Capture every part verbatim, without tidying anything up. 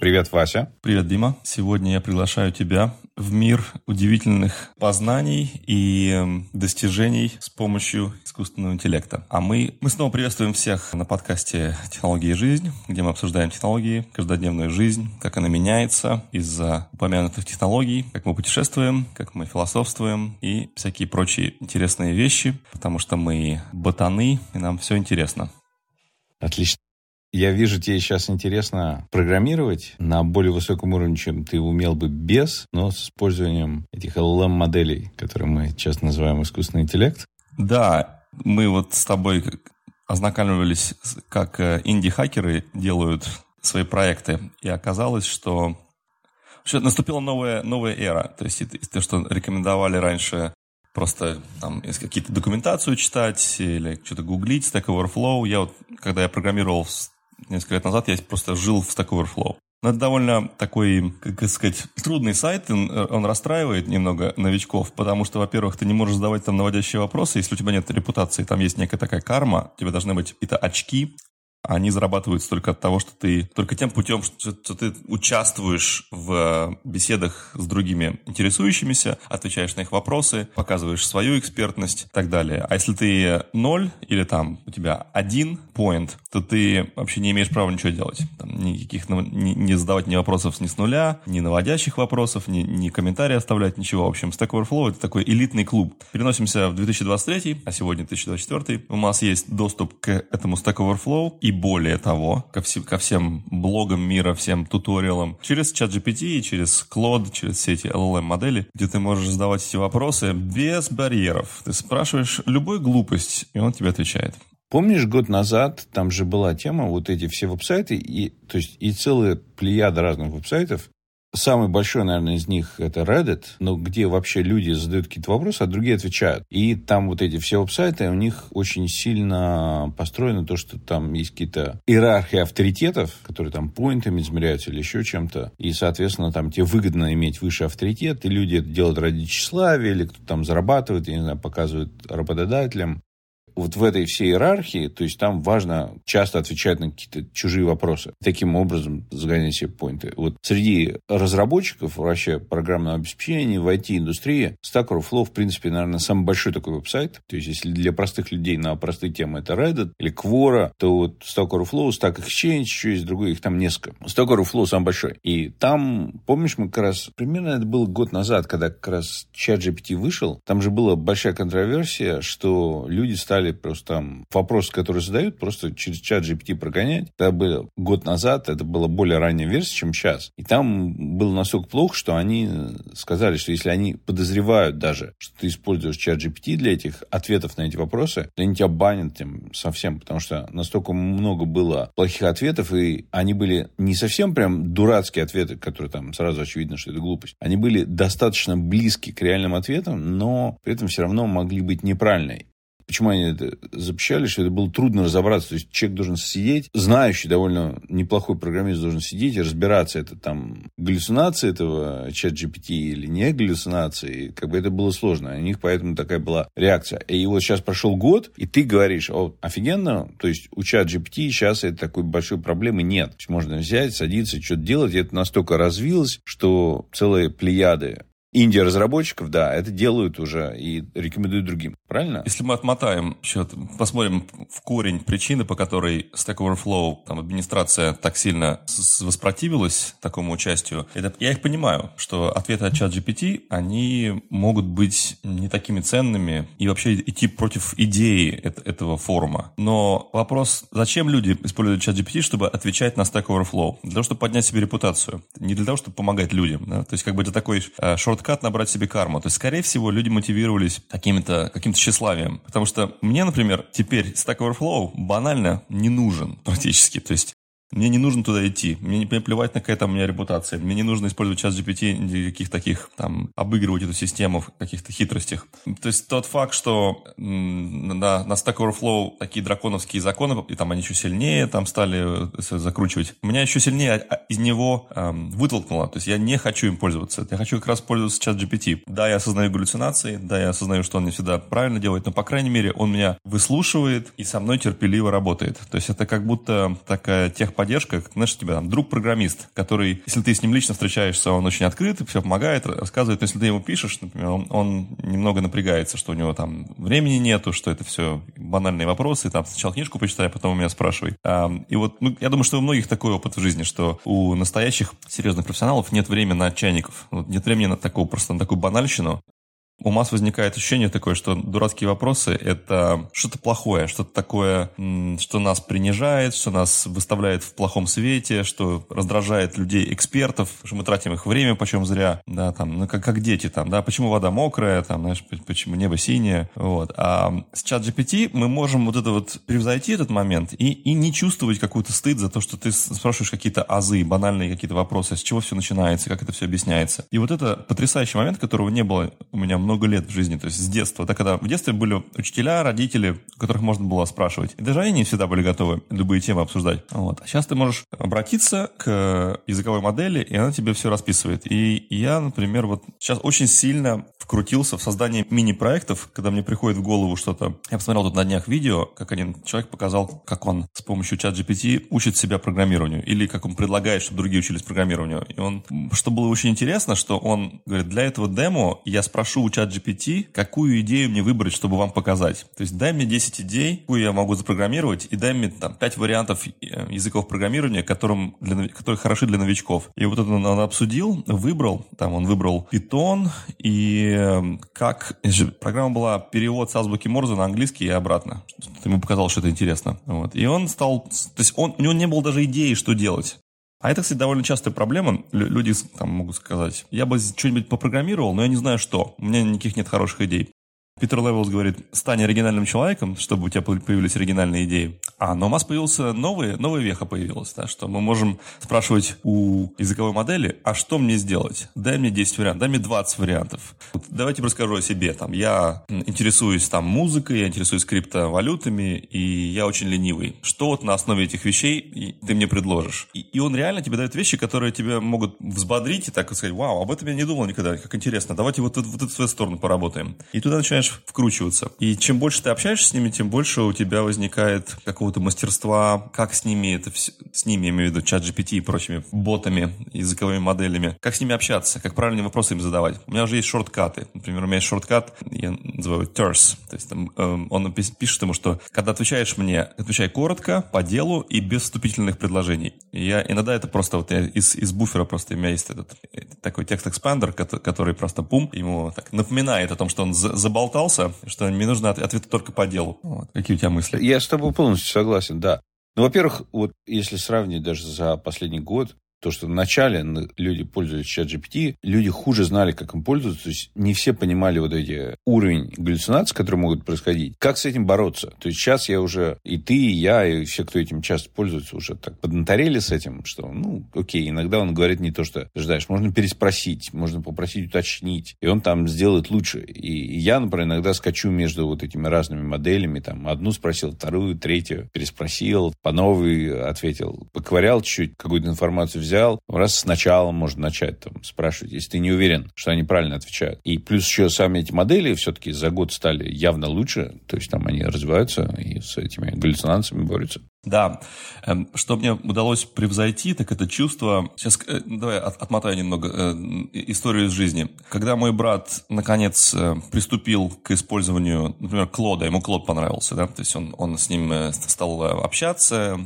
Привет, Вася. Привет, Дима. Сегодня я приглашаю тебя в мир удивительных познаний и достижений с помощью искусственного интеллекта. А мы, мы снова приветствуем всех на подкасте «Технологии и жизнь», где мы обсуждаем технологии, каждодневную жизнь, как она меняется из-за упомянутых технологий, как мы путешествуем, как мы философствуем и всякие прочие интересные вещи, потому что мы ботаны, и нам все интересно. Отлично. Я вижу, тебе сейчас интересно программировать на более высоком уровне, чем ты умел бы без, но с использованием этих эл эл эм-моделей, которые мы сейчас называем искусственный интеллект. Да, мы вот с тобой ознакомились, как инди-хакеры делают свои проекты, и оказалось, что вообще наступила новая, новая эра. То есть то, что рекомендовали раньше просто там какие-то документацию читать или что-то гуглить, Stack Overflow. Я вот, когда я программировал несколько лет назад, я просто жил в Stack Overflow. Но это довольно такой, как сказать, трудный сайт, он, он расстраивает немного новичков, потому что, во-первых, ты не можешь задавать там наводящие вопросы, если у тебя нет репутации, там есть некая такая карма, у тебя должны быть какие-то очки, они зарабатываются только от того, что ты, только тем путем, что, что ты участвуешь в беседах с другими интересующимися, отвечаешь на их вопросы, показываешь свою экспертность и так далее. А если ты ноль или там у тебя один поинт, то ты вообще не имеешь права ничего делать. Там, никаких, ни, не задавать ни вопросов ни с нуля, ни наводящих вопросов, ни, ни комментарии оставлять, ничего. В общем, Stack Overflow — это такой элитный клуб. Переносимся в две тысячи двадцать третий, а сегодня две тысячи двадцать четвертый. У нас есть доступ к этому Stack Overflow и И более того, ко, вс- ко всем блогам мира, всем туториалам, через ChatGPT, через Claude, через все эти эл эл эм-модели, где ты можешь задавать эти вопросы без барьеров. Ты спрашиваешь любую глупость, и он тебе отвечает. Помнишь, год назад там же была тема, вот эти все веб-сайты, и, то есть, и целая плеяда разных веб-сайтов. Самый большой, наверное, из них это Reddit, но где вообще люди задают какие-то вопросы, а другие отвечают. И там вот эти все веб-сайты, у них очень сильно построено то, что там есть какие-то иерархии авторитетов, которые там поинтами измеряются или еще чем-то. И, соответственно, там тебе выгодно иметь выше авторитет, и люди это делают ради тщеславия, или кто-то там зарабатывает, я не знаю, показывает работодателям. Вот в этой всей иерархии, то есть там важно часто отвечать на какие-то чужие вопросы. Таким образом загонять себе поинты. Вот среди разработчиков вообще программного обеспечения в ай ти-индустрии Stack Overflow, в принципе, наверное, самый большой такой веб-сайт. То есть если для простых людей на простые темы это Reddit или Quora, то вот Stack Overflow, Stack Exchange, еще есть другой, их там несколько. Stack Overflow самый большой. И там, помнишь, мы как раз, примерно это было год назад, когда как раз ChatGPT вышел, там же была большая контроверсия, что люди стали просто там вопросы, которые задают, просто через ChatGPT прогонять. Это было год назад, это была более ранняя версия, чем сейчас. И там было настолько плохо, что они сказали, что если они подозревают даже, что ты используешь ChatGPT для этих ответов на эти вопросы, то они тебя банят тем совсем, потому что настолько много было плохих ответов, и они были не совсем прям дурацкие ответы, которые там сразу очевидно, что это глупость. Они были достаточно близки к реальным ответам, но при этом все равно могли быть неправильными. Почему они это запрещали, что это было трудно разобраться. То есть человек должен сидеть, знающий, довольно неплохой программист должен сидеть и разбираться, это там галлюцинации этого ChatGPT или не галлюцинации. Как бы это было сложно. У них поэтому такая была реакция. И вот сейчас прошел год, и ты говоришь, о, офигенно, то есть у ChatGPT сейчас это такой большой проблемы нет. То есть можно взять, садиться, что-то делать. И это настолько развилось, что целые плеяды инди-разработчиков, да, это делают уже и рекомендуют другим, правильно? Если мы отмотаем счет, посмотрим в корень причины, по которой Stack Overflow, там, администрация так сильно воспротивилась такому участию, это, я их понимаю, что ответы от ChatGPT, они могут быть не такими ценными и вообще идти против идеи это, этого форума. Но вопрос, зачем люди используют ChatGPT, чтобы отвечать на Stack Overflow? Для того, чтобы поднять себе репутацию. Не для того, чтобы помогать людям. Да? То есть, как бы это такой шорт кат набрать себе карму. То есть, скорее всего, люди мотивировались каким-то, каким-то тщеславием. Потому что мне, например, теперь Stack Overflow банально не нужен практически. То есть, мне не нужно туда идти. Мне не плевать, на какая там у меня репутация. Мне не нужно использовать ChatGPT, никаких таких, там, обыгрывать эту систему в каких-то хитростях. То есть, тот факт, что на, на Stack Overflow такие драконовские законы, и там они еще сильнее там стали закручивать, меня еще сильнее из него эм, вытолкнуло. То есть, я не хочу им пользоваться. Я хочу как раз пользоваться ChatGPT. Да, я осознаю галлюцинации, да, я осознаю, что он не всегда правильно делает, но, по крайней мере, он меня выслушивает и со мной терпеливо работает. То есть, это как будто такая техподдержка поддержка, как, знаешь, у тебя там друг-программист, который, если ты с ним лично встречаешься, он очень открыт, все помогает, рассказывает. Но если ты ему пишешь, например, он, он немного напрягается, что у него там времени нету, что это все банальные вопросы, там сначала книжку почитай, а потом у меня спрашивай. А, и вот, ну, я думаю, что у многих такой опыт в жизни, что у настоящих серьезных профессионалов нет времени на чайников, нет времени на такого, просто на такую банальщину. У масс возникает ощущение такое, что дурацкие вопросы – это что-то плохое, что-то такое, что нас принижает, что нас выставляет в плохом свете, что раздражает людей-экспертов, что мы тратим их время почем зря, да, там, ну, как, как дети, там, да, почему вода мокрая, там, знаешь, почему небо синее, вот. А с ChatGPT мы можем вот это вот превзойти этот момент и, и не чувствовать какой-то стыд за то, что ты спрашиваешь какие-то азы, банальные какие-то вопросы, с чего все начинается, как это все объясняется. И вот это потрясающий момент, которого не было у меня много много лет в жизни, то есть с детства. Да, когда в детстве были учителя, родители, которых можно было спрашивать. И даже они не всегда были готовы любые темы обсуждать. Вот. А сейчас ты можешь обратиться к языковой модели, и она тебе все расписывает. И я, например, вот сейчас очень сильно вкрутился в создание мини-проектов, когда мне приходит в голову что-то. Я посмотрел тут на днях видео, как один человек показал, как он с помощью ChatGPT учит себя программированию, или как он предлагает, чтобы другие учились программированию. И он, что было очень интересно, что он говорит, для этого демо я спрошу у ChatGPT, какую идею мне выбрать, чтобы вам показать. То есть дай мне десять идей, какую я могу запрограммировать, и дай мне там пять вариантов языков программирования, которым для, которые хороши для новичков. И вот это он, он обсудил, выбрал, там он выбрал Python, и как... Программа была перевод с азбуки Морзе на английский и обратно. Ему показалось, что это интересно. Вот. И он стал... То есть он, у него не было даже идеи, что делать. А это, кстати, довольно частая проблема. Люди там могут сказать, я бы что-нибудь попрограммировал, но я не знаю что. У меня никаких нет хороших идей. Питер Левels говорит, стань оригинальным человеком, чтобы у тебя появились оригинальные идеи. А, но у нас появился новый, новая веха появилась, да, что мы можем спрашивать у языковой модели, а что мне сделать? Дай мне десять вариантов, дай мне двадцать вариантов. Вот давайте расскажу о себе. Там, я интересуюсь там, музыкой, я интересуюсь криптовалютами, и я очень ленивый. Что вот на основе этих вещей ты мне предложишь? И, и он реально тебе дает вещи, которые тебя могут взбодрить и так сказать, вау, об этом я не думал никогда, как интересно, давайте вот, вот, вот эту свою сторону поработаем. И туда начинаешь вкручиваться. И чем больше ты общаешься с ними, тем больше у тебя возникает какого-то мастерства, как с ними, это все, с ними, я имею в виду, ChatGPT и прочими ботами, языковыми моделями, как с ними общаться, как правильные вопросы им задавать. У меня уже есть шорткаты. Например, у меня есть шорткат, я называю его терс. То есть там, эм, он пишет ему, что когда отвечаешь мне, отвечай коротко, по делу и без вступительных предложений. И я иногда это просто вот из, из буфера просто, у меня есть этот такой текст-экспандер, который просто пум, ему так напоминает о том, что он заболтал, что мне нужны ответы только по делу. Вот. Какие у тебя мысли? Я с тобой полностью согласен, да. Ну, во-первых, вот если сравнить даже за последний год, то, что вначале люди пользовались ChatGPT, люди хуже знали, как им пользоваться, то есть не все понимали вот эти уровень галлюцинаций, которые могут происходить, как с этим бороться. То есть сейчас я уже, и ты, и я, и все, кто этим часто пользуется, уже так поднаторели с этим, что, ну, окей, иногда он говорит не то, что ожидаешь. Можно переспросить, можно попросить уточнить, и он там сделает лучше. И я, например, иногда скачу между вот этими разными моделями, там, одну спросил, вторую, третью, переспросил, по новой ответил, поковырял чуть-чуть, какую-то информацию взял, взял, раз сначала можно начать там, спрашивать, если ты не уверен, что они правильно отвечают. И плюс еще сами эти модели все-таки за год стали явно лучше, то есть там они развиваются и с этими галлюцинациями борются. Да. Что мне удалось превзойти, так это чувство... Сейчас давай отмотаю немного историю из жизни. Когда мой брат, наконец, приступил к использованию, например, Клода, ему Клод понравился, да, то есть он, он с ним стал общаться,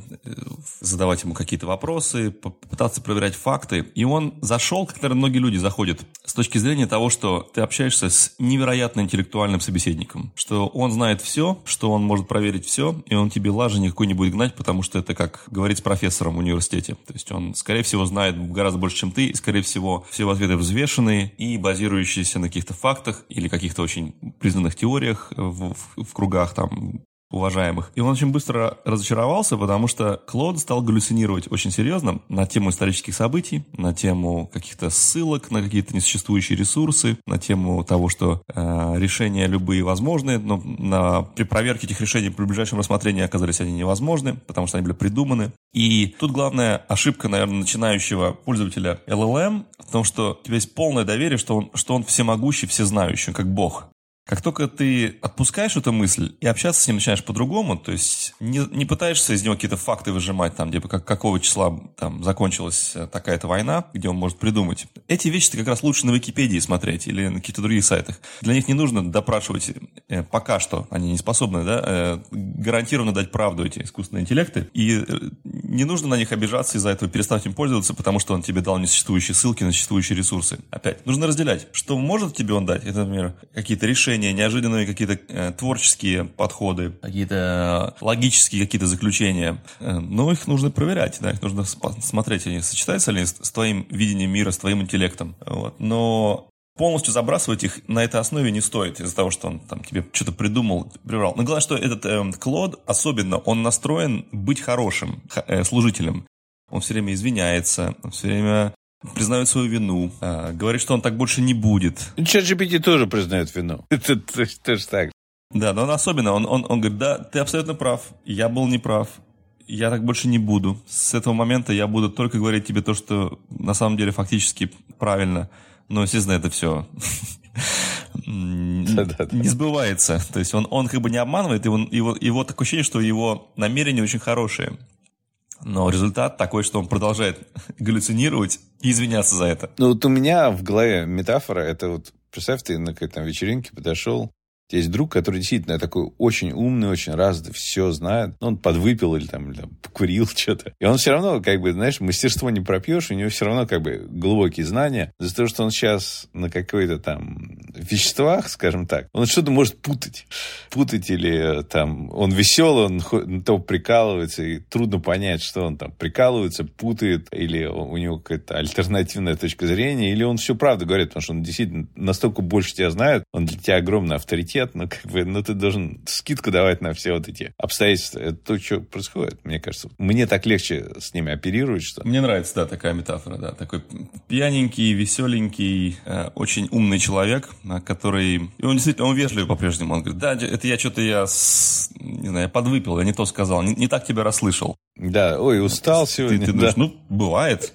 задавать ему какие-то вопросы, пытаться проверять факты, и он зашел, как, наверное, многие люди заходят, с точки зрения того, что ты общаешься с невероятно интеллектуальным собеседником, что он знает все, что он может проверить все, и он тебе лажи никакой не будет гнать, потому что это как говорить с профессором в университете. То есть он, скорее всего, знает гораздо больше, чем ты, и, скорее всего, все его ответы взвешенные и базирующиеся на каких-то фактах или каких-то очень признанных теориях в, в, в кругах там уважаемых. И он очень быстро разочаровался, потому что Клод стал галлюцинировать очень серьезно на тему исторических событий, на тему каких-то ссылок, на какие-то несуществующие ресурсы, на тему того, что э, решения любые возможны, но на, при проверке этих решений при ближайшем рассмотрении оказались они невозможны, потому что они были придуманы. И тут главная ошибка, наверное, начинающего пользователя эл эл эм в том, что у тебя есть полное доверие, что он, что он всемогущий, всезнающий, как бог. Как только ты отпускаешь эту мысль и общаться с ним начинаешь по-другому, то есть не, не пытаешься из него какие-то факты выжимать, там, типа, как, какого числа там закончилась такая-то война, где он может придумать. Эти вещи-то как раз лучше на Википедии смотреть или на каких-то других сайтах. Для них не нужно допрашивать, э, пока что они не способны, да, э, гарантированно дать правду эти искусственные интеллекты. И э, не нужно на них обижаться из-за этого, перестать им пользоваться, потому что он тебе дал несуществующие ссылки на существующие ресурсы. Опять, нужно разделять, что может тебе он дать, это, например, какие-то решения, неожиданные какие-то э, творческие подходы, какие-то э, логические какие-то заключения. Э, но их нужно проверять, да, их нужно спа- смотреть, они сочетаются ли с, с твоим видением мира, с твоим интеллектом. Вот. Но полностью забрасывать их на этой основе не стоит из-за того, что он там тебе что-то придумал, приврал. Но главное, что этот э, Клод особенно, он настроен быть хорошим х- э, служителем. Он все время извиняется, он все время признает свою вину, а, говорит, что он так больше не будет. ChatGPT тоже признает вину. Это тоже так. Да, но он особенно, он, он, он говорит, да, ты абсолютно прав, я был неправ, я так больше не буду. С этого момента я буду только говорить тебе то, что на самом деле фактически правильно. Но, естественно, это все не сбывается. То есть он как бы не обманывает, его такое ощущение, что его намерения очень хорошие. Но результат такой, что он продолжает галлюцинировать и извиняться за это. Ну, вот у меня в голове метафора. Это вот, представь, ты на какой-то там вечеринке подошел. Есть друг, который действительно такой очень умный, очень развитый, все знает. Он подвыпил или там, или там покурил что-то. И он все равно, как бы, знаешь, мастерство не пропьешь. У него все равно, как бы, глубокие знания. За то, что он сейчас на какой-то там веществах, скажем так, он что-то может путать. Путать или там он веселый, он то прикалывается. И трудно понять, что он там прикалывается, путает. Или у него какая-то альтернативная точка зрения. Или он всю правду говорит, потому что он действительно настолько больше тебя знает. Он для тебя огромный авторитет. Но, как бы, ну, ты должен скидку давать на все вот эти обстоятельства. Это то, что происходит, мне кажется. Мне так легче с ними оперировать, что... Мне нравится, да, такая метафора, да. Такой пьяненький, веселенький, э, очень умный человек, который... И он действительно, он вежливый по-прежнему. Он говорит, да, это я что-то, я, с... не знаю, я подвыпил, я не то сказал, не, не так тебя расслышал. Да, ой, устал ты, сегодня. Ты, ты да. думаешь, ну, бывает...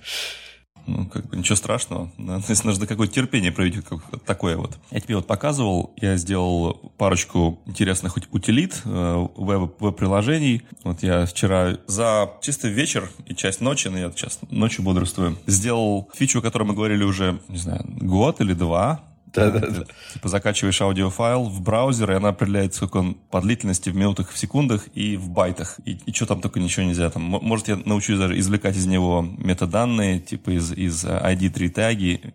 Ну, как бы ничего страшного. Надо, нужно какое-то терпение проявить, как, такое вот. Я тебе вот показывал, я сделал парочку интересных утилит, э, веб, веб-приложений. Вот я вчера за чисто вечер и часть ночи, но я сейчас ночью бодрствую, сделал фичу, о которой мы говорили уже, не знаю, год или два. Да-да-да. Типа закачиваешь аудиофайл в браузер, и она определяет, сколько он по длительности в минутах, в секундах и в байтах. И, и что там только ничего нельзя. Там, может, я научусь даже извлекать из него метаданные, типа из, из ай ди три теги.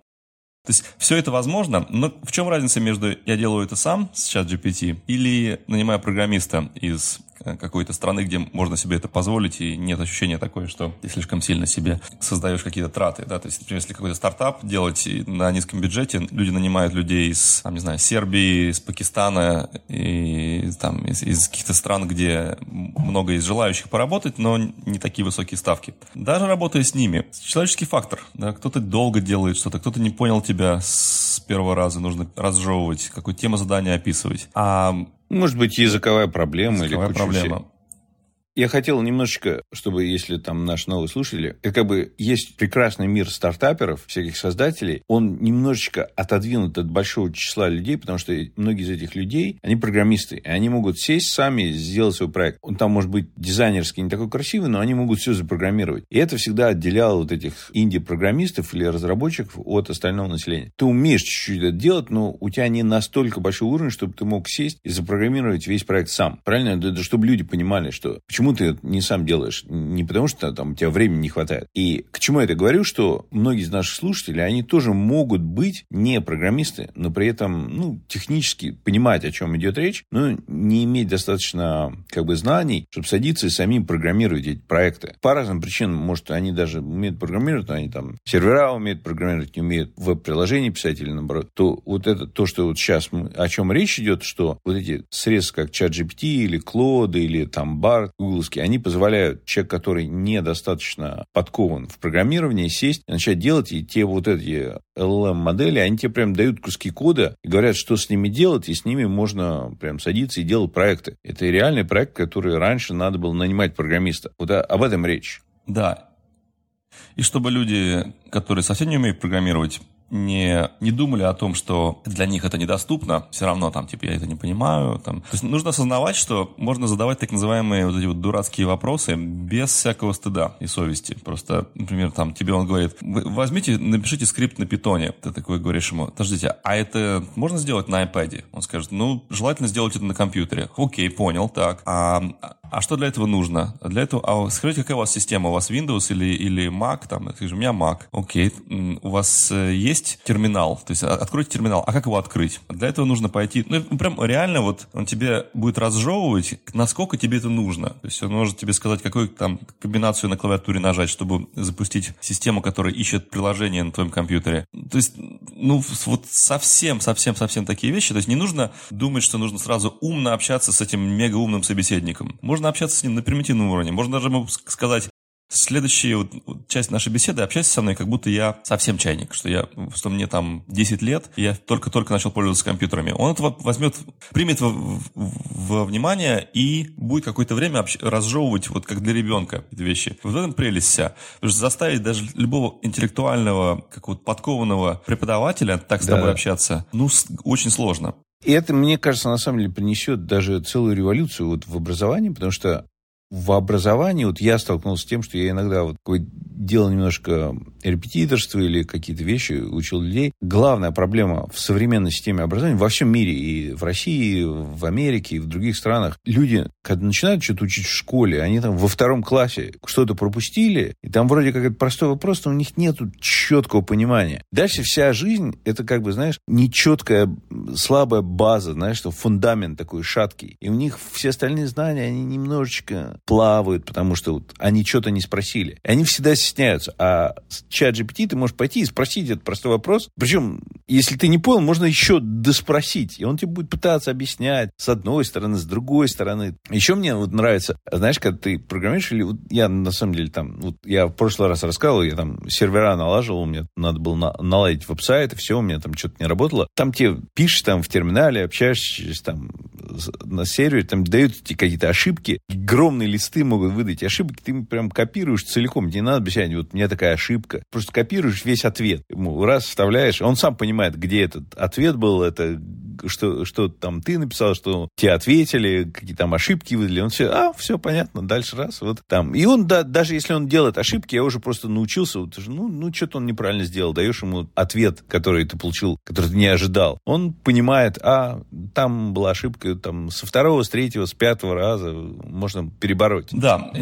То есть все это возможно, но в чем разница между я делаю это сам с ChatGPT или нанимаю программиста из какой-то страны, где можно себе это позволить, и нет ощущения такое, что ты слишком сильно себе создаешь какие-то траты, да, то есть, например, если какой-то стартап делать на низком бюджете, люди нанимают людей из, там, не знаю, Сербии, из Пакистана, и, там, из, из каких-то стран, где много есть желающих поработать, но не такие высокие ставки. Даже работая с ними, человеческий фактор, да, кто-то долго делает что-то, кто-то не понял тебя с первого раза, нужно разжевывать, какую тему задания описывать, а может быть, языковая проблема языковая или куча проблема. Всей. Я хотел немножечко, чтобы, если там наши новые слушатели, это как бы есть прекрасный мир стартаперов, всяких создателей, он немножечко отодвинут от большого числа людей, потому что многие из этих людей, они программисты, и они могут сесть сами, сделать свой проект. Он там может быть дизайнерский, не такой красивый, но они могут все запрограммировать. И это всегда отделяло вот этих инди-программистов или разработчиков от остального населения. Ты умеешь чуть-чуть это делать, но у тебя не настолько большой уровень, чтобы ты мог сесть и запрограммировать весь проект сам. Правильно? Да, чтобы люди понимали, что... Почему Почему ты не сам делаешь? Не потому, что там у тебя времени не хватает. И к чему я это говорю, что многие из наших слушателей, они тоже могут быть не программисты, но при этом, ну, технически понимать, о чем идет речь, но не иметь достаточно, как бы, знаний, чтобы садиться и самим программировать эти проекты. По разным причинам, может, они даже умеют программировать, но они там сервера умеют программировать, не умеют веб-приложения писать или наоборот. То вот это то, что вот сейчас мы, о чем речь идет, что вот эти средства, как ChatGPT или Claude или там Bard, они позволяют человеку, который недостаточно подкован в программировании, сесть и начать делать. И те вот эти эл эл эм-модели, они тебе прям дают куски кода и говорят, что с ними делать, и с ними можно прям садиться и делать проекты. Это реальный проект, который раньше надо было нанимать программиста. Вот об этом речь. Да. И чтобы люди, которые совсем не умеют программировать, не, не думали о том, что для них это недоступно, все равно там, типа, я это не понимаю. Там. То есть нужно осознавать, что можно задавать так называемые вот эти вот дурацкие вопросы без всякого стыда и совести. Просто, например, там тебе он говорит, возьмите, напишите скрипт на питоне. Ты такой говоришь ему, подождите, а это можно сделать на iPad? Он скажет, ну, желательно сделать это на компьютере. Окей, понял, так. А, а что для этого нужно? Для этого, а скажите, какая у вас система? У вас Windows или, или Mac? Там, скажи, у меня Mac. Окей, у вас есть терминал? То есть откройте терминал. А как его открыть? Для этого нужно пойти... Ну, прям реально вот он тебе будет разжевывать, насколько тебе это нужно. То есть он может тебе сказать, какую там комбинацию на клавиатуре нажать, чтобы запустить систему, которая ищет приложение на твоем компьютере. То есть, ну, вот совсем, совсем, совсем такие вещи. То есть не нужно думать, что нужно сразу умно общаться с этим мегаумным собеседником. Можно общаться с ним на примитивном уровне. Можно даже ему сказать, следующая вот, часть нашей беседы, общайся со мной, как будто я совсем чайник, что, я, что мне там десять лет, я только-только начал пользоваться компьютерами. Он это возьмет, примет во, во внимание и будет какое-то время общ- разжевывать, вот как для ребенка, эти вещи. Вот в этом прелесть вся. Потому что заставить даже любого интеллектуального, какого-то подкованного преподавателя так с да. тобой общаться, ну, с, очень сложно. И это, мне кажется, на самом деле принесет даже целую революцию вот в образовании, потому что в образовании вот я столкнулся с тем, что я иногда вот делал немножко репетиторство или какие-то вещи, учил людей. Главная проблема в современной системе образования во всем мире, и в России, и в Америке, и в других странах. Люди, когда начинают что-то учить в школе, они там во втором классе что-то пропустили, и там вроде как это простой вопрос, но у них нет четкого понимания. Дальше вся жизнь, это как бы, знаешь, нечеткая, слабая база, знаешь, что фундамент такой шаткий. И у них все остальные знания, они немножечко... плавают, потому что вот они что-то не спросили. И они всегда стесняются. А с чат джи пи ти ты можешь пойти и спросить этот простой вопрос. Причем, если ты не понял, можно еще доспросить. И он тебе будет пытаться объяснять с одной стороны, с другой стороны. Еще мне вот нравится, знаешь, когда ты программируешь, или вот я на самом деле там, вот я в прошлый раз рассказывал, я там сервера налаживал, у меня надо было на- наладить веб-сайт, и все, у меня там что-то не работало. Там тебе пишешь там в терминале, общаешься там на сервере, там дают тебе какие-то ошибки. Огромные листы могут выдать ошибки, ты прям копируешь целиком, не надо объяснять, вот у меня такая ошибка. Просто копируешь весь ответ. Ему раз вставляешь, он сам понимает, где этот ответ был, это что, что там ты написал, что тебе ответили, какие там ошибки выдали. Он все, а, все понятно, дальше раз, вот там. И он, да, даже если он делает ошибки, я уже просто научился, вот, ну, ну что-то он неправильно сделал, даешь ему ответ, который ты получил, который ты не ожидал. Он понимает, а, там была ошибка, там, со второго, с третьего, с пятого раза можно перебороть. Да,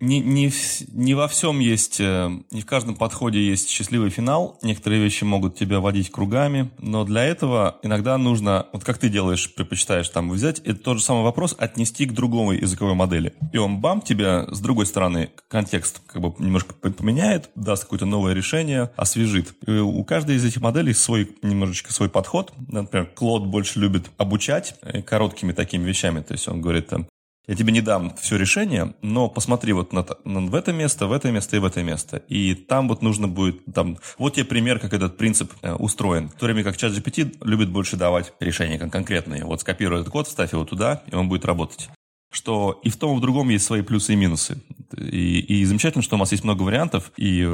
не, не, не во всем есть, не в каждом подходе есть счастливый финал. Некоторые вещи могут тебя водить кругами, но для этого иногда нужно, вот как ты делаешь, предпочитаешь там взять, это тот же самый вопрос отнести к другой языковой модели. И он бам, тебя с другой стороны контекст как бы немножко поменяет, даст какое-то новое решение, освежит. И у каждой из этих моделей свой, немножечко свой подход. Например, Клод больше любит обучать короткими такими вещами, то есть он говорит там, я тебе не дам все решение, но посмотри вот на, на, в это место, в это место и в это место. И там вот нужно будет... Там, вот тебе пример, как этот принцип э, устроен. В то время как чат джи пи ти любит больше давать решения конкретные. Вот скопируй этот код, вставь его туда, и он будет работать. Что и в том, и в другом есть свои плюсы и минусы. И, и замечательно, что у нас есть много вариантов. И, и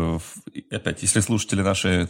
опять, если слушатели наши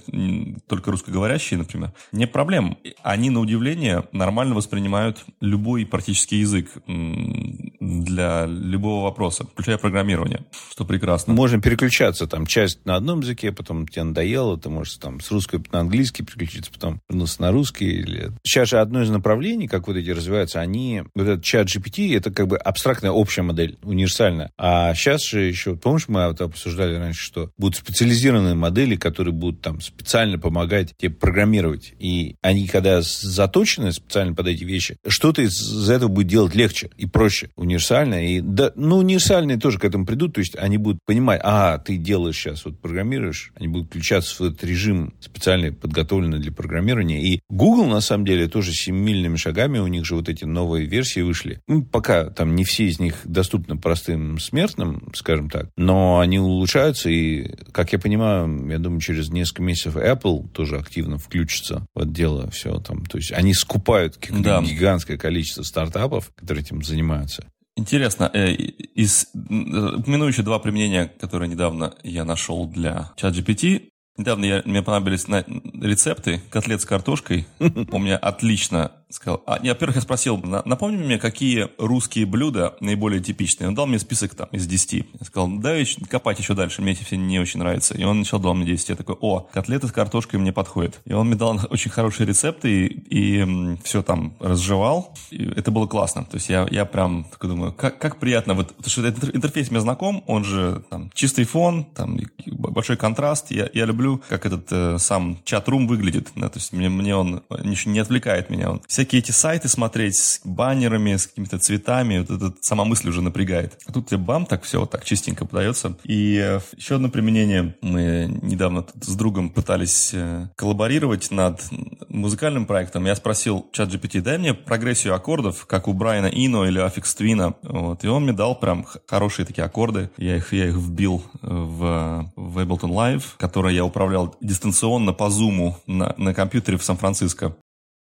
только русскоговорящие, например, нет проблем. Они, на удивление, нормально воспринимают любой практический язык для любого вопроса, включая программирование, что прекрасно. Можно переключаться, там, часть на одном языке, потом тебе надоело, ты можешь там с русского на английский переключиться, потом вернуться на русский. Или... Сейчас же одно из направлений, как вот эти развиваются, они, вот этот чат джи пи ти, это как бы абстрактная общая модель, универсальная. А сейчас Сейчас же еще, помнишь, мы вот обсуждали раньше, что будут специализированные модели, которые будут там специально помогать тебе программировать. И они, когда заточены специально под эти вещи, что-то из этого будет делать легче и проще. Универсально. И, да, ну, универсальные тоже к этому придут. То есть они будут понимать, а, ты делаешь сейчас, вот программируешь. Они будут включаться в этот режим специально подготовленный для программирования. И Google, на самом деле, тоже семимильными шагами. У них же вот эти новые версии вышли. Ну, пока там не все из них доступны простым смертным, скажем так. Но они улучшаются, и, как я понимаю, я думаю, через несколько месяцев Apple тоже активно включится в это дело. Все там. То есть они скупают да. гигантское количество стартапов, которые этим занимаются. Интересно, упомяну еще два применения, которые недавно я нашел для чат джи пи ти. Недавно я, мне понадобились на, рецепты котлет с картошкой. Он меня отлично сказал. А, не, во-первых, я спросил, напомни мне, какие русские блюда наиболее типичные. Он дал мне список там из десяти. Я сказал, да, копать еще дальше, мне эти все не очень нравятся. И он начал дал мне десять. Я такой, о, котлеты с картошкой мне подходят. И он мне дал очень хорошие рецепты и, и все там разжевал. И это было классно. То есть я, я прям такой думаю, как, как приятно. Вот, потому что этот интерфейс мне знаком, он же там, чистый фон, там большой контраст. Я, я люблю, как этот э, сам чат-рум выглядит. Да, то есть мне, мне он не отвлекает меня. Он. Всякие эти сайты смотреть с баннерами, с какими-то цветами, вот эта сама мысль уже напрягает. А тут тебе бам, так все вот так чистенько подается. И э, еще одно применение. Мы недавно тут с другом пытались э, коллаборировать над музыкальным проектом. Я спросил ChatGPT, дай мне прогрессию аккордов, как у Брайана Ино или Aphex Twin. Вот. И он мне дал прям хорошие такие аккорды. Я их, я их вбил в, в Ableton Live, которые я управлял управлял дистанционно по зуму на, на компьютере в Сан-Франциско.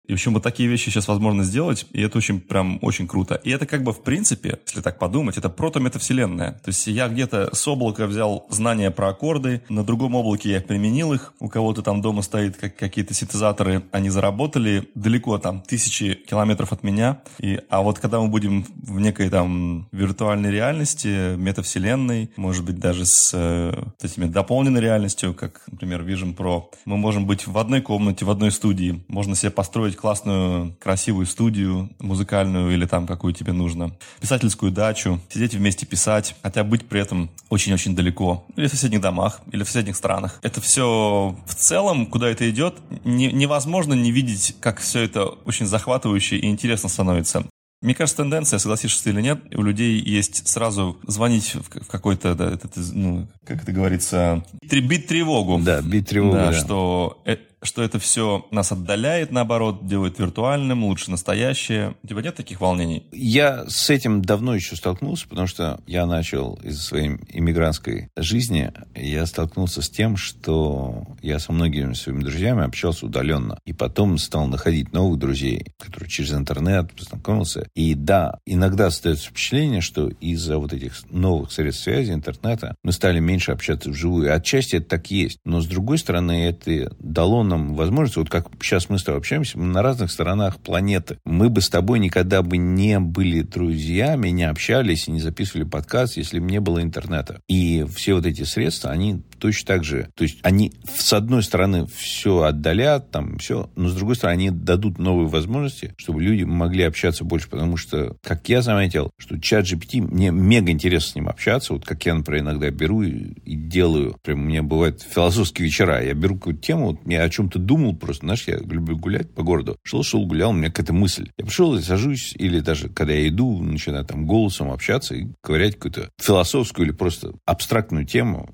И, в общем, вот такие вещи сейчас возможно сделать, и это очень, прям, очень круто. И это как бы, в принципе, если так подумать, это прото-метавселенная. То есть я где-то с облака взял знания про аккорды, на другом облаке я применил их, у кого-то там дома стоит как, какие-то синтезаторы, они заработали далеко, там, тысячи километров от меня. И, а вот когда мы будем в некой, там, виртуальной реальности, метавселенной, может быть, даже с, э, с этими дополненной реальностью, как, например, Vision Pro, мы можем быть в одной комнате, в одной студии, можно себе построить классную, красивую студию музыкальную или там, какую тебе нужно, писательскую дачу, сидеть вместе писать, хотя быть при этом очень-очень далеко, или в соседних домах, или в соседних странах. Это все в целом, куда это идет, не, невозможно не видеть, как все это очень захватывающе и интересно становится. Мне кажется, тенденция, согласишься или нет, у людей есть сразу звонить в какой-то, да, это, ну, как это говорится, бить тревогу. Да, бить тревогу, да, да. Что... что это все нас отдаляет, наоборот, делает виртуальным, лучше настоящее. У тебя нет таких волнений? Я с этим давно еще столкнулся, потому что я начал из-за своей иммигрантской жизни, я столкнулся с тем, что я со многими своими друзьями общался удаленно. И потом стал находить новых друзей, которые через интернет познакомился. И да, иногда остается впечатление, что из-за вот этих новых средств связи, интернета, мы стали меньше общаться вживую. Отчасти это так есть. Но, с другой стороны, это дало нам возможность, вот как сейчас мы с тобой общаемся, мы на разных сторонах планеты. Мы бы с тобой никогда бы не были друзьями, не общались и не записывали подкаст, если бы не было интернета. И все вот эти средства, они точно так же, то есть они с одной стороны все отдалят, там все, но с другой стороны они дадут новые возможности, чтобы люди могли общаться больше, потому что, как я заметил, что ChatGPT, мне мега интересно с ним общаться, вот как я, например, иногда беру и, и делаю, прям у меня бывают философские вечера, я беру какую-то тему, вот мне о чем ты думал просто, знаешь, я люблю гулять по городу. Шел-шел, гулял, у меня какая-то мысль. Я пришел и сажусь, или даже когда я иду, начинаю там голосом общаться и говорить какую-то философскую или просто абстрактную тему.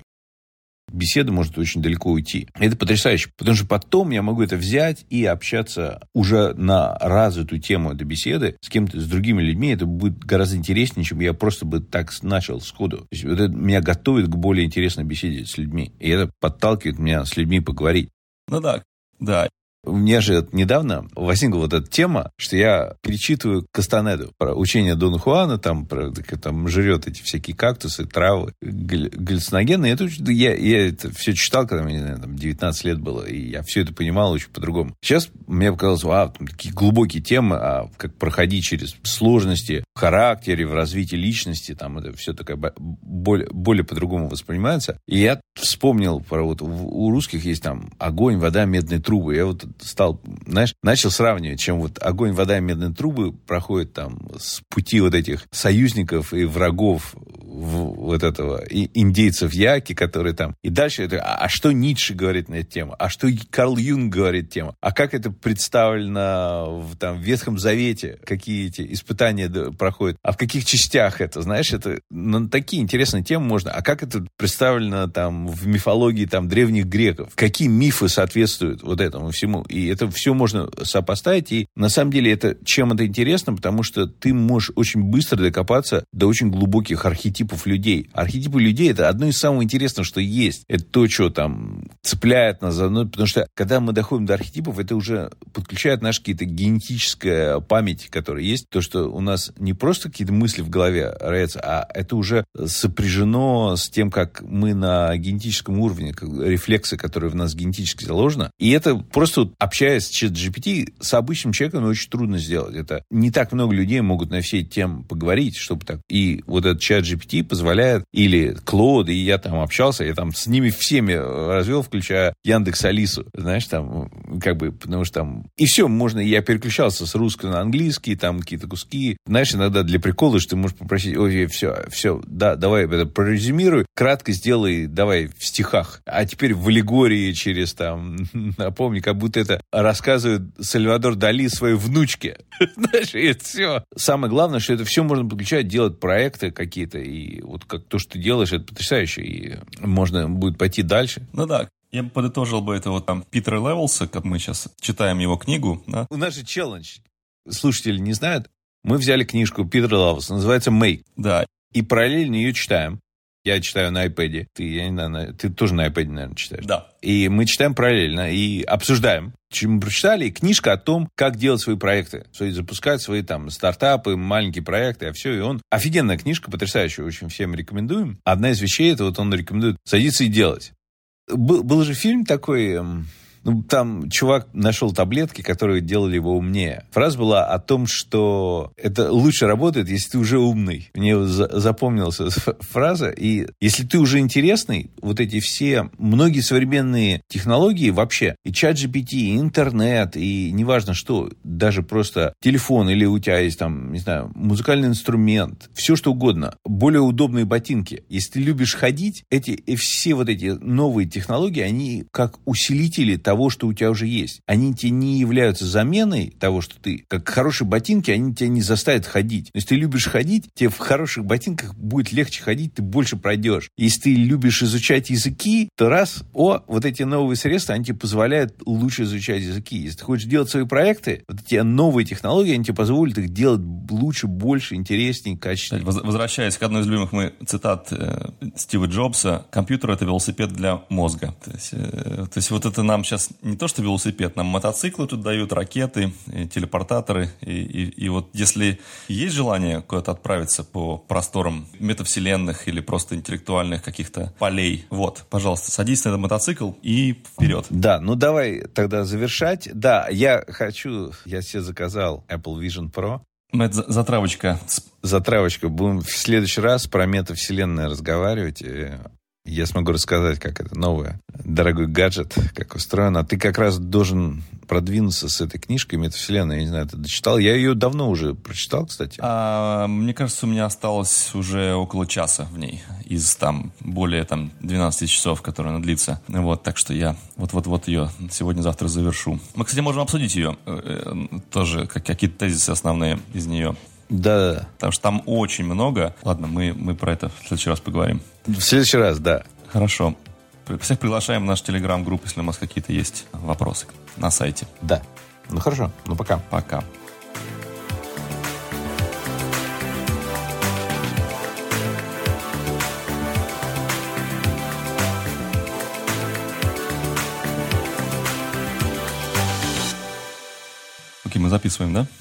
Беседа может очень далеко уйти. Это потрясающе, потому что потом я могу это взять и общаться уже на развитую тему этой беседы с кем-то, с другими людьми. Это будет гораздо интереснее, чем я просто бы так начал сходу. То есть вот это меня готовит к более интересной беседе с людьми. И это подталкивает меня с людьми поговорить. Ну да, да. У меня же недавно возникла вот эта тема, что я перечитываю Кастанеду про учение Дона Хуана, там, про, там жрет эти всякие кактусы, травы, галлюциногены. Это, я, я это все читал, когда мне, не знаю, там, девятнадцать лет было, и я все это понимал очень по-другому. Сейчас мне показалось, а, там такие глубокие темы, а как проходить через сложности в характере, в развитии личности, там это все такое более, более по-другому воспринимается. И я вспомнил про вот, у русских есть там огонь, вода, медные трубы. Я вот стал, знаешь, начал сравнивать, чем вот огонь, вода и медные трубы проходят там с пути вот этих союзников и врагов в, вот этого, и индейцев Яки, которые там, и дальше это, а, а что Ницше говорит на эту тему, а что Карл Юнг говорит тему, а как это представлено в, там, в Ветхом Завете, какие эти испытания проходят, а в каких частях это, знаешь, это, ну, такие интересные темы можно, а как это представлено там в мифологии там древних греков, какие мифы соответствуют вот этому всему. И это все можно сопоставить. И на самом деле это чем это интересно, потому что ты можешь очень быстро докопаться до очень глубоких архетипов архетипов людей. Архетипы людей — это одно из самого интересного, что есть. Это то, что там цепляет нас. Потому что когда мы доходим до архетипов, это уже подключает наша какие-то генетическая память, которая есть. То, что у нас не просто какие-то мысли в голове роятся, а это уже сопряжено с тем, как мы на генетическом уровне, как рефлексы, которые в нас генетически заложены. И это просто, вот, общаясь с ChatGPT, с обычным человеком очень трудно сделать. Это не так много людей могут на все эти темы поговорить, чтобы так. И вот этот ChatGPT позволяет, или Claude, и я там общался, я там с ними всеми развел, включая Яндекс.Алису, знаешь, там, как бы, потому что там... И все, можно, я переключался с русского на английский, там какие-то куски. Знаешь, иногда для прикола, что ты можешь попросить, ой, все, все, да, давай это прорезюмируй, кратко сделай, давай в стихах, а теперь в аллегории через, там, напомни, как будто это рассказывает Сальвадор Дали своей внучке. Знаешь, это все. Самое главное, что это все можно подключать, делать проекты какие-то, и вот как то, что ты делаешь, это потрясающе, и можно будет пойти дальше. Ну да. Я бы подытожил бы этого там Питера Левелса, как мы сейчас читаем его книгу. Да? У нас же челлендж. Слушатели не знают. Мы взяли книжку Питера Левелса, называется Make. Да. И параллельно ее читаем. Я читаю на iPad. Ты, я не знаю, на... ты тоже на iPad, наверное, читаешь. Да. И мы читаем параллельно и обсуждаем, что мы прочитали. И книжка о том, как делать свои проекты. Свои, запускать свои там стартапы, маленькие проекты, а все. И он... Офигенная книжка, потрясающая. Очень всем рекомендуем. Одна из вещей, это вот он рекомендует садиться и делать. Был, был же фильм такой... Ну, там чувак нашел таблетки, которые делали его умнее. Фраза была о том, что это лучше работает, если ты уже умный. Мне за- запомнилась фраза. И если ты уже интересный, вот эти все, многие современные технологии вообще, и ChatGPT, и интернет, и неважно что, даже просто телефон, или у тебя есть там, не знаю, музыкальный инструмент, все что угодно, более удобные ботинки. Если ты любишь ходить, эти, и все вот эти новые технологии, они как усилители того, того, что у тебя уже есть. Они тебе не являются заменой того, что ты... Как хорошие ботинки, они тебя не заставят ходить. Но если ты любишь ходить, тебе в хороших ботинках будет легче ходить, ты больше пройдешь. Если ты любишь изучать языки, то раз, о, вот эти новые средства, они тебе позволяют лучше изучать языки. Если ты хочешь делать свои проекты, вот эти новые технологии, они тебе позволят их делать лучше, больше, интереснее, качественнее. Возвращаясь к одной из любимых моих цитат э, Стива Джобса, компьютер — это велосипед для мозга. То есть, э, то есть вот это нам сейчас не то, что велосипед, нам мотоциклы тут дают, ракеты, и телепортаторы. И, и, и вот если есть желание куда-то отправиться по просторам метавселенных или просто интеллектуальных каких-то полей, вот, пожалуйста, садись на этот мотоцикл и вперед. Да, ну давай тогда завершать. Да, я хочу, я себе заказал Apple Vision Pro. Это затравочка. Затравочка. Будем в следующий раз про метавселенные разговаривать. Я смогу рассказать, как это новое, дорогой гаджет, как устроено. А ты как раз должен продвинуться с этой книжкой «Метавселенная». Я не знаю, ты дочитал? Я ее давно уже прочитал, кстати. А, мне кажется, у меня осталось уже около часа в ней. Из там более там, двенадцати часов, которые она длится. Вот, так что я вот-вот-вот ее сегодня-завтра завершу. Мы, кстати, можем обсудить ее. Тоже какие-то тезисы основные из нее. Да-да-да. Потому что там очень много. Ладно, мы, мы про это в следующий раз поговорим. В следующий раз, да. Хорошо. Всех приглашаем в наш телеграм-группу, если у нас какие-то есть вопросы на сайте. Да. Ну хорошо. Ну пока. Пока. Окей, мы записываем, да?